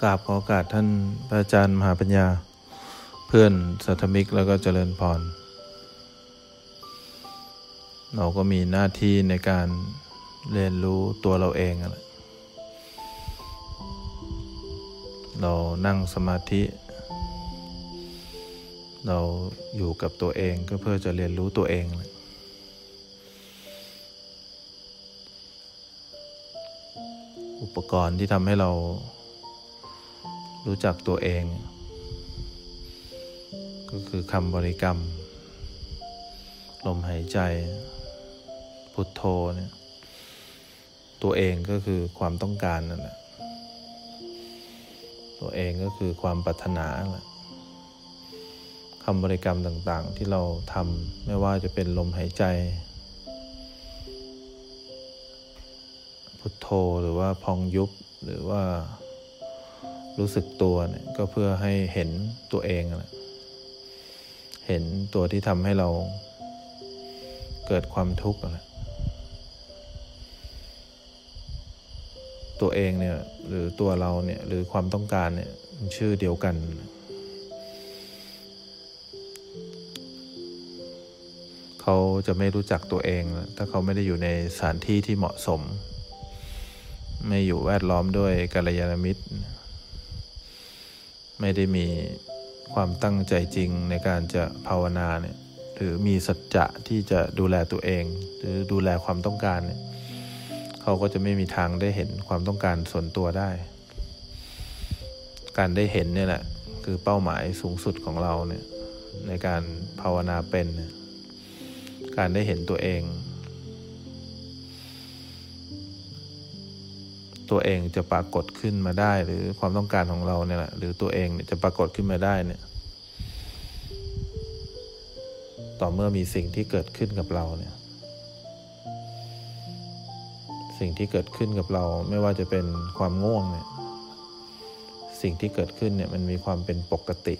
กราบขอโอกาสท่านพระอาจารย์มหาปัญญาเพื่อนสัทธมิกแล้วก็เจริญพรเราก็มีหน้าที่ในการเรียนรู้ตัวเราเองเรานั่งสมาธิเราอยู่กับตัวเองก็เพื่อจะเรียนรู้ตัวเองอุปกรณ์ที่ทำให้เรารู้จักตัวเองก็คือคำบริกรรมลมหายใจพุทโธเนี่ยตัวเองก็คือความต้องการนั่นแหละตัวเองก็คือความปรารถนาแหละคำบริกรรมต่างๆที่เราทำไม่ว่าจะเป็นลมหายใจพุทโธหรือว่าพองยุบหรือว่ารู้สึกตัวเนี่ยก็เพื่อให้เห็นตัวเองแหละเห็นตัวที่ทำให้เราเกิดความทุกข์อะไรตัวเองเนี่ยหรือตัวเราเนี่ยหรือความต้องการเนี่ยมันชื่อเดียวกันเขาจะไม่รู้จักตัวเองถ้าเขาไม่ได้อยู่ในสถานที่ที่เหมาะสมไม่อยู่แวดล้อมด้วยกัลยาณมิตรไม่ได้มีความตั้งใจจริงในการจะภาวนาเนี่ยหรือมีสัจจะที่จะดูแลตัวเองหรือดูแลความต้องการเนี่ยเขาก็จะไม่มีทางได้เห็นความต้องการส่วนตัวได้การได้เห็นเนี่ยแหละคือเป้าหมายสูงสุดของเราเนี่ยในการภาวนาเป็นการได้เห็นตัวเองตัวเองจะปรากฏขึ้นมาได้หรือความต้องการของเราเนี่ยแหละหรือตัวเองเนี่ยจะปรากฏขึ้นมาได้เนี่ยต่อเมื่อมีสิ่งที่เกิดขึ้นกับเราเนี่ยสิ่งที่เกิดขึ้นกับเราไม่ว่าจะเป็นความง่วงเนี่ยสิ่งที่เกิดขึ้นเนี่ยมันมีความเป็นปกติ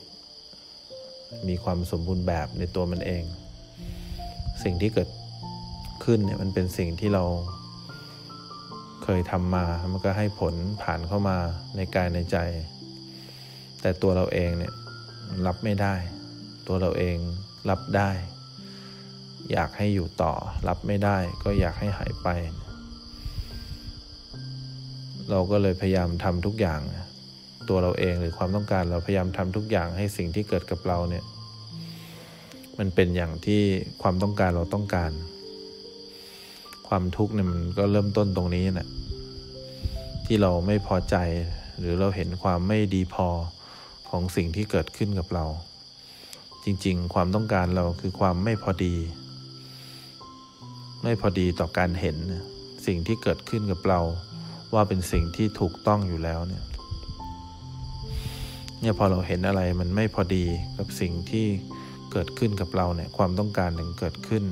มีความสมบูรณ์แบบในตัวมันเองสิ่งที่เกิดขึ้นเนี่ยมันเป็นสิ่งที่เราเคยทำมามันก็ให้ผลผ่านเข้ามาในกายในใจแต่ตัวเราเองเนี่ยรับไม่ได้ตัวเราเองรับได้อยากให้อยู่ต่อรับไม่ได้ก็อยากให้หายไปเราก็เลยพยายามทำทุกอย่างตัวเราเองหรือความต้องการเราพยายามทำทุกอย่างให้สิ่งที่เกิดกับเราเนี่ยมันเป็นอย่างที่ความต้องการเราต้องการความทุกข์เนี่ยมันก็เริ่มต้นตรงนี้แหละที่เราไม่พอใจหรือเราเห็นความไม่ดีพอของสิ่งที่เกิดขึ้นกับเราจริงๆความต้องการเราคือความไม่พอดีไม่พอดีต่อการเห็นสิ่งที่เกิดขึ้นกับเราว่าเป็นสิ่งที่ถูกต้องอยู่แล้วเนี่ยพอเราเห็นอะไรมันไม่พอดีกับสิ่งที่เกิดขึ้นกับเราเนี่ยความต้องการถึงเกิดขึ้น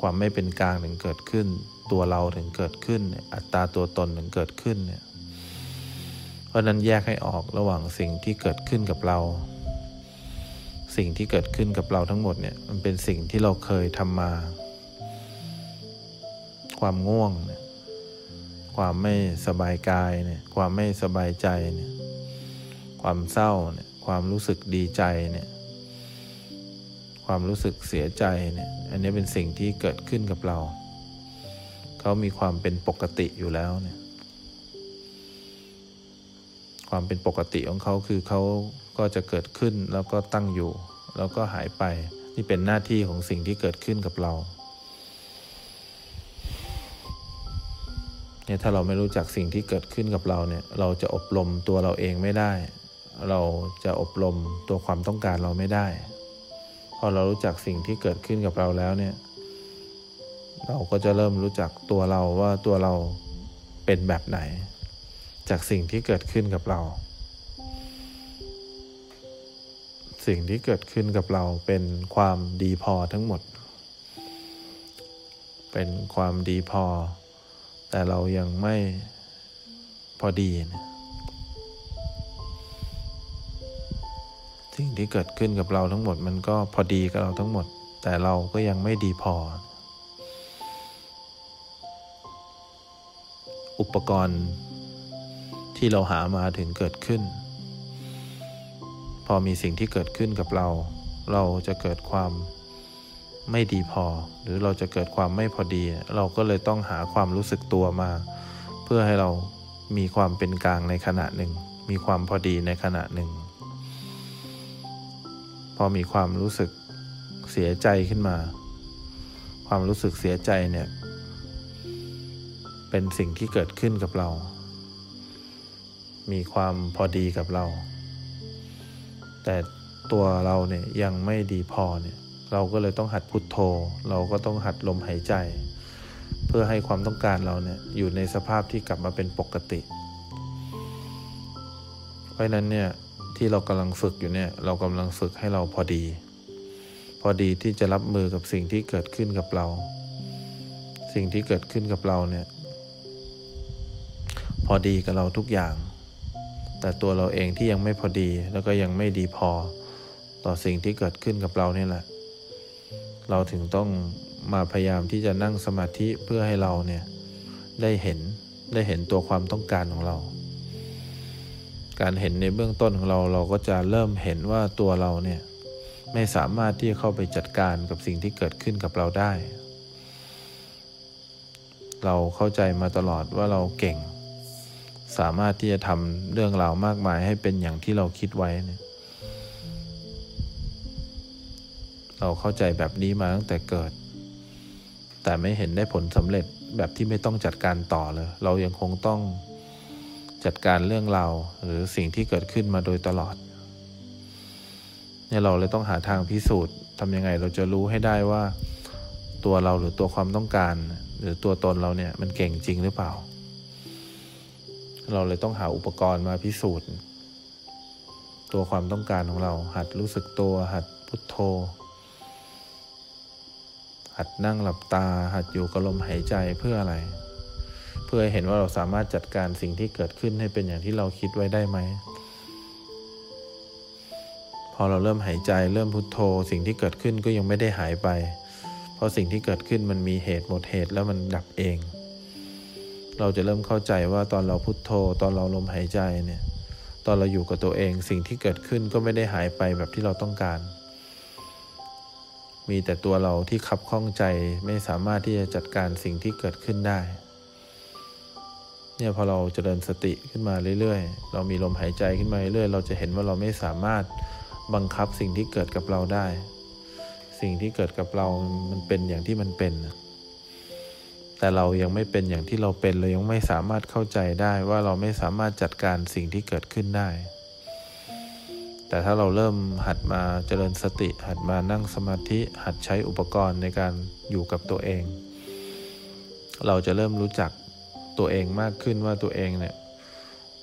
ความไม่เป็นกลางถึงเกิดขึ้นตัวเราถึงเกิดขึ้นอัตตาตัวตนถึงเกิดขึ้นเนี่ยเพราะนั้นแยกให้ออกระหว่างสิ่งที่เกิดขึ้นกับเราสิ่งที่เกิดขึ้นกับเราทั้งหมดเนี่ยมันเป็นสิ่งที่เราเคยทำมาความง่วงเนี่ยความไม่สบายกายเนี่ยความไม่สบายใจเนี่ยความเศร้าเนี่ยความรู้สึกดีใจเนี่ยความรู้สึกเสียใจเนี่ยอันนี้เป็นสิ่งที่เกิดขึ้นกับเราเขามีความเป็นปกติอยู่แล้วเนี่ยความเป็นปกติของเขาคือเขาก็จะเกิดขึ้นแล้วก็ตั้งอยู่แล้วก็หายไปนี่เป็นหน้าที่ของสิ่งที่เกิดขึ้นกับเราเนี่ยถ้าเราไม่รู้จักสิ่งที่เกิดขึ้นกับเราเนี่ยเราจะอบรมตัวเราเองไม่ได้เราจะอบรมตัวความต้องการเราไม่ได้พอเรารู้จักสิ่งที่เกิดขึ้นกับเราแล้วเนี่ยเราก็จะเริ่มรู้จักตัวเราว่าตัวเราเป็นแบบไหนจากสิ่งที่เกิดขึ้นกับเราสิ่งที่เกิดขึ้นกับเราเป็นความดีพอทั้งหมดเป็นความดีพอแต่เรายังไม่พอดีนะสิ่งที่เกิดขึ้นกับเราทั้งหมดมันก็พอดีกับเราทั้งหมดแต่เราก็ยังไม่ดีพออุปกรณ์ ที่เราหามาถึงเกิดขึ้นพอมีสิ่งที่เกิดขึ้นกับเราเราจะเกิดความไม่ดีพอหรือเราจะเกิดความไม่พอดีเราก็เลยต้องหาความรู้สึกตัวมาเพื่อให้เรามีความเป็นกลางในขณะหนึ่งมีความพอดีในขณะหนึ่งพอมีความรู้สึกเสียใจขึ้นมาความรู้สึกเสียใจเนี่ยเป็นสิ่งที่เกิดขึ้นกับเรามีความพอดีกับเราแต่ตัวเราเนี่ยยังไม่ดีพอเนี่ยเราก็เลยต้องหัดพุทโธเราก็ต้องหัดลมหายใจเพื่อให้ความต้องการเราเนี่ยอยู่ในสภาพที่กลับมาเป็นปกติเพราะนั้นเนี่ยที่เรากำลังฝึกอยู่เนี่ยเรากำลังฝึกให้เราพอดีที่จะรับมือกับสิ่งที่เกิดขึ้นกับเราสิ่งที่เกิดขึ้นกับเราเนี่ยพอดีกับเราทุกอย่างแต่ตัวเราเองที่ยังไม่พอดีแล้วก็ยังไม่ดีพอต่อสิ่งที่เกิดขึ้นกับเราเนี่ยแหละเราถึงต้องมาพยายามที่จะนั่งสมาธิเพื่อให้เราเนี่ยได้เห็นตัวความต้องการของเราการเห็นในเบื้องต้นของเราก็จะเริ่มเห็นว่าตัวเราเนี่ยไม่สามารถที่จะเข้าไปจัดการกับสิ่งที่เกิดขึ้นกับเราได้เราเข้าใจมาตลอดว่าเราเก่งสามารถที่จะทำเรื่องราวมากมายให้เป็นอย่างที่เราคิดไว้เนี่ยเราเข้าใจแบบนี้มาตั้งแต่เกิดแต่ไม่เห็นได้ผลสำเร็จแบบที่ไม่ต้องจัดการต่อเลยเรายังคงต้องจัดการเรื่องราวหรือสิ่งที่เกิดขึ้นมาโดยตลอดเนี่ยเราเลยต้องหาทางพิสูจน์ทำยังไงเราจะรู้ให้ได้ว่าตัวเราหรือตัวความต้องการหรือตัวตนเราเนี่ยมันเก่งจริงหรือเปล่าเราเลยต้องหาอุปกรณ์มาพิสูจน์ตัวความต้องการของเราหัดรู้สึกตัวหัดพุทโธหัดนั่งหลับตาหัดอยู่กับลมหายใจเพื่ออะไรเพื่อเห็นว่าเราสามารถจัดการสิ่งที่เกิดขึ้นให้เป็นอย่างที่เราคิดไว้ได้ไหมพอเราเริ่มหายใจเริ่มพุทโธสิ่งที่เกิดขึ้นก็ยังไม่ได้หายไปเพราะสิ่งที่เกิดขึ้นมันมีเหตุหมดเหตุแล้วมันดับเองเราจะเริ่มเข้าใจว่าตอนเราพุทโธตอนเราลมหายใจเนี่ยตอนเราอยู่กับตัวเองสิ่งที่เกิดขึ้นก็ไม่ได้หายไปแบบที่เราต้องการมีแต่ตัวเราที่ขับข้องใจไม่สามารถที่จะจัดการสิ่งที่เกิดขึ้นได้เนี่ยพอเราเจริญสติขึ้นมาเรื่อยๆเรามีลมหายใจขึ้นมาเรื่อยๆเราจะเห็นว่าเราไม่สามารถบังคับสิ่งที่เกิดกับเราได้สิ่งที่เกิดกับเรามันเป็นอย่างที่มันเป็นแต่เรายังไม่เป็นอย่างที่เราเป็นเลยยังไม่สามารถเข้าใจได้ว่าเราไม่สามารถจัดการสิ่งที่เกิดขึ้นได้แต่ถ้าเราเริ่มหัดมาเจริญสติหัดมานั่งสมาธิหัดใช้อุปกรณ์ในการอยู่กับตัวเองเราจะเริ่มรู้จักตัวเองมากขึ้นว่าตัวเองเนี่ย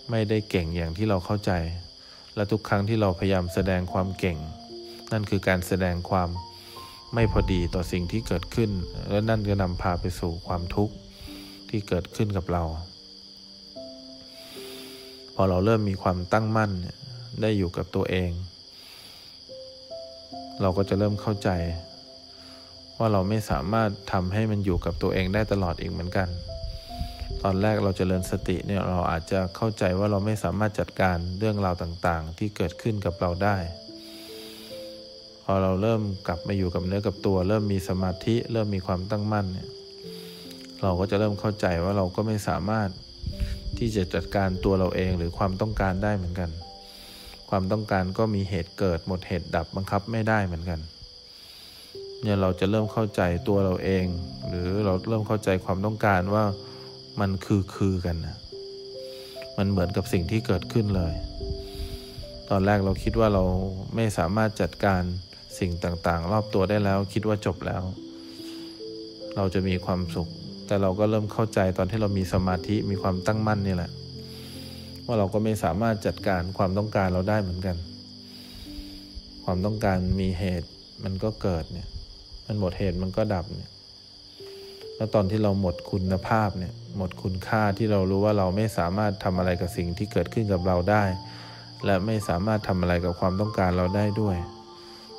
ไม่ได้เก่งอย่างที่เราเข้าใจและทุกครั้งที่เราพยายามแสดงความเก่งนั่นคือการแสดงความไม่พอดีต่อสิ่งที่เกิดขึ้นและนั่นก็นำพาไปสู่ความทุกข์ที่เกิดขึ้นกับเราพอเราเริ่มมีความตั้งมั่นได้อยู่กับตัวเองเราก็จะเริ่มเข้าใจว่าเราไม่สามารถทำให้มันอยู่กับตัวเองได้ตลอดอีกเหมือนกันตอนแรกเราเจริญสติเนี่ยเราอาจจะเข้าใจว่าเราไม่สามารถจัดการเรื่องราวต่างๆที่เกิดขึ้นกับเราได้พอเราเริ่มกลับมาอยู่กับเนื้อกับตัวเริ่มมีสมาธิเริ่มมีความตั้งมั่นเนี่ยเราก็จะเริ่มเข้าใจว่าเราก็ไม่สามารถที่จะจัดการตัวเราเองหรือความต้องการได้เหมือนกันความต้องการก็มีเหตุเกิดหมดเหตุดับบังคับไม่ได้เหมือนกันเนี่ยเราจะเริ่มเข้าใจตัวเราเองหรือเราเริ่มเข้าใจความต้องการว่ามันคือกันนะมันเหมือนกับสิ่งที่เกิดขึ้นเลยตอนแรกเราคิดว่าเราไม่สามารถจัดการสิ่งต่างๆรอบตัวได้แล้วคิดว่าจบแล้วเราจะมีความสุขแต่เราก็เริ่มเข้าใจตอนที่เรามีสมาธิมีความตั้งมั่นนี่แหละว่าเราก็ไม่สามารถจัดการความต้องการเราได้เหมือนกันความต้องการมีเหตุมันก็เกิดเนี่ยมันหมดเหตุมันก็ดับเนี่ยแล้วตอนที่เราหมดคุณภาพเนี่ยหมดคุณค่าที่เรารู้ว่าเราไม่สามารถทำอะไรกับสิ่งที่เกิดขึ้นกับเราได้และไม่สามารถทำอะไรกับความต้องการเราได้ด้วย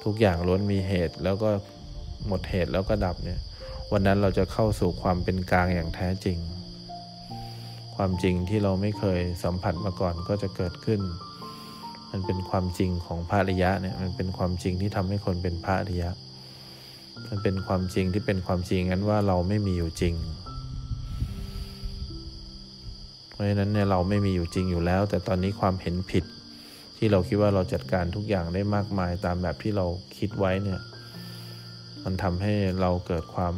ทุกอย่างล้วนมีเหตุแล้วก็หมดเหตุแล้วก็ดับเนี่ยวันนั้นเราจะเข้าสู่ความเป็นกลางอย่างแท้จริง ความจริงที่เราไม่เคยสัมผัสมาก่อนก็จะเกิดขึ้นมันเป็นความจริงของพระอริยะเนี่ยมันเป็นความจริงที่ทำให้คนเป็นพระอริยะมันเป็นความจริงที่เป็นความจริงงั้นว่าเราไม่มีอยู่จริงเพราะฉะนั้นเนี่ยเราไม่มีอยู่จริงอยู่แล้วแต่ตอนนี้ความเห็นผิดที่เราคิดว่าเราจัดการทุกอย่างได้มากมายตามแบบที่เราคิดไว้เนี่ยมันทำให้เราเกิดความ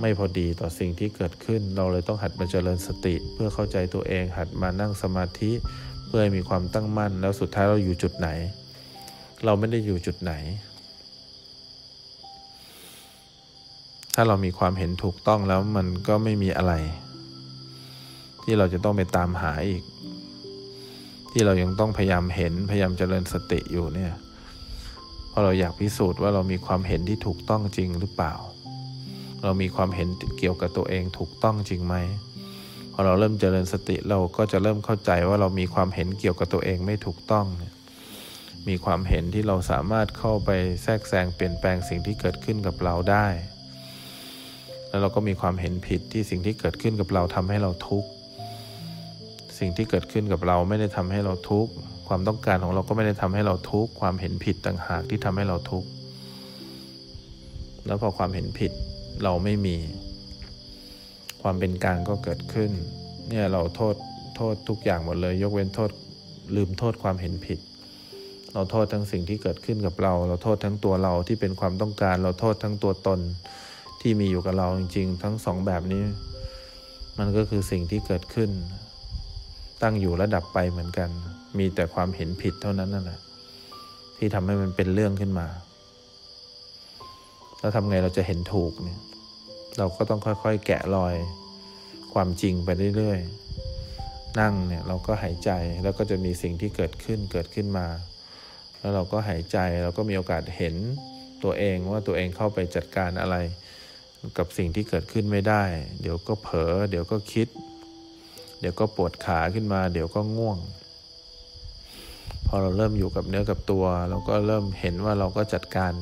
ไม่พอดีต่อสิ่งที่เกิดขึ้นเราเลยต้องหัดมาเจริญสติเพื่อเข้าใจตัวเองหัดมานั่งสมาธิเพื่อให้มีความตั้งมั่นแล้วสุดท้ายเราอยู่จุดไหนเราไม่ได้อยู่จุดไหนถ้าเรามีความเห็นถูกต้องแล้วมันก็ไม่มีอะไรที่เราจะต้องไปตามหาอีกที่เรายังต้องพยายามเห็นพยายามเจริญสติอยู่เนี่ยเพราะเราอยากพิสูจน์ว่าเรามีความเห็นที่ถูกต้องจริงหรือเปล่าเรามีความเห็นเกี่ยวกับตัวเองถูกต้องจริงไหมพอเราเริ่มเจริญสติเราก็จะเริ่มเข้าใจว่าเรามีความเห็นเกี่ยวกับตัวเองไม่ถูกต้องมีความเห็นที่เราสามารถเข้าไปแทรกแซงเปลี่ยนแปลงสิ่งที่เกิดขึ้นกับเราได้แล้วเราก็มีความเห็นผิดที่สิ่งที่เกิดขึ้นกับเราทำให้เราทุกข์สิ่งที่เกิดขึ้นกับเราไม่ได้ทำให้เราทุกข์ความต้องการของเราก็ไม่ได้ทำให้เราทุกข์ความเห็นผิดต่างหากที่ทำให้เราทุกข์แล้วพอความเห็นผิดเราไม่มีความเป็นกลางก็เกิดขึ้นเนี่ยเราโทษทุกอย่างหมดเลยยกเว้นโทษลืมโทษความเห็นผิดเราโทษทั้งสิ่งที่เกิดขึ้นกับเราเราโทษทั้งตัวเราที่เป็นความต้องการเราโทษทั้งตัวตนที่มีอยู่กับเราจริงๆทั้งสองแบบนี้มันก็คือสิ่งที่เกิดขึ้นตั้งอยู่ระดับไปเหมือนกันมีแต่ความเห็นผิดเท่านั้นนั่นแหละที่ทำให้มันเป็นเรื่องขึ้นมาแล้วทำไงเราจะเห็นถูกเนี่ยเราก็ต้องค่อยๆแกะรอยความจริงไปเรื่อยๆนั่งเนี่ยเราก็หายใจแล้วก็จะมีสิ่งที่เกิดขึ้นมาแล้วเราก็หายใจเราก็มีโอกาสเห็นตัวเองว่าตัวเองเข้าไปจัดการอะไรกับสิ่งที่เกิดขึ้นไม่ได้เดี๋ยวก็เผลอเดี๋ยวก็คิดเดี๋ยวก็ปวดขาขึ้นมาเดี๋ยวก็ง่วงพอเราเริ่มอยู่กับเนื้อกับตัวเราก็เริ่มเห็นว่าเราก็จัดการ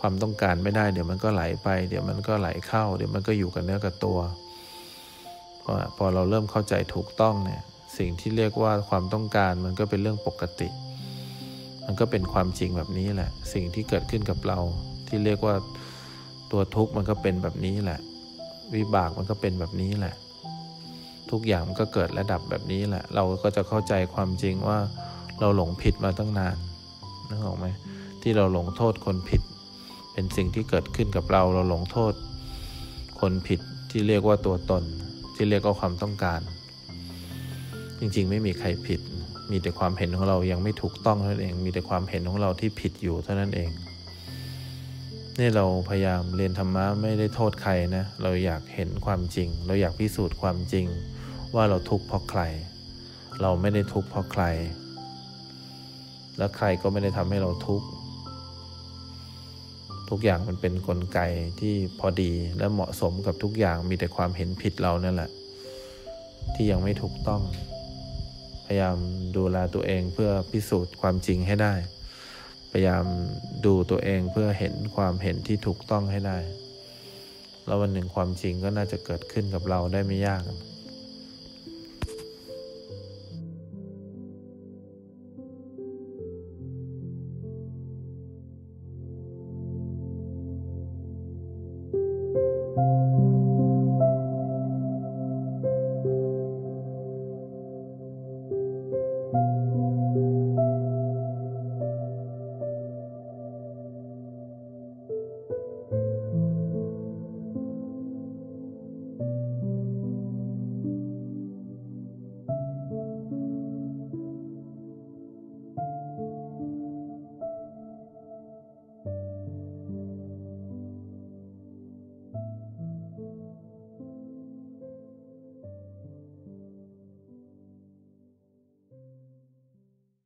ความต้องการไม่ได้เดี๋ยวมันก็ไหลไปเดี๋ยวมันก็ไหลเข้าเดี๋ยวมันก็อยู่กับเนื้อกับตัวพอเราเริ่มเข้าใจถูกต้องเนี่ยสิ่งที่เรียกว่าความต้องการมันก็เป็นเรื่องปกติมันก็เป็นความจริงแบบนี้แหละสิ่งที่เกิดขึ้นกับเราที่เรียกว่าตัวทุกข์มันก็เป็นแบบนี้แหละวิบากมันก็เป็นแบบนี้แหละทุกอย่างมันก็เกิดและดับแบบนี้แหละเราก็จะเข้าใจความจริงว่าเราหลงผิดมาตั้งนานนึกออกไหมที่เราหลงโทษคนผิดเป็นสิ่งที่เกิดขึ้นกับเราเราหลงโทษคนผิดที่เรียกว่าตัวตนที่เรียกว่าความต้องการจริงๆไม่มีใครผิดมีแต่ความเห็นของเรายังไม่ถูกต้องเท่านั้นเองมีแต่ความเห็นของเราที่ผิดอยู่เท่านั้นเองนี่เราพยายามเรียนธรรมะไม่ได้โทษใครนะเราอยากเห็นความจริงเราอยากพิสูจน์ความจริงว่าเราทุกข์เพราะใครเราไม่ได้ทุกข์เพราะใครและใครก็ไม่ได้ทำให้เราทุกข์ทุกอย่างมันเป็นกลไกที่พอดีและเหมาะสมกับทุกอย่างมีแต่ความเห็นผิดเรานั่นแหละที่ยังไม่ถูกต้องพยายามดูแลตัวเองเพื่อพิสูจน์ความจริงให้ได้พยายามดูตัวเองเพื่อเห็นความเห็นที่ถูกต้องให้ได้แล้ววันหนึ่งความจริงก็น่าจะเกิดขึ้นกับเราได้ไม่ยาก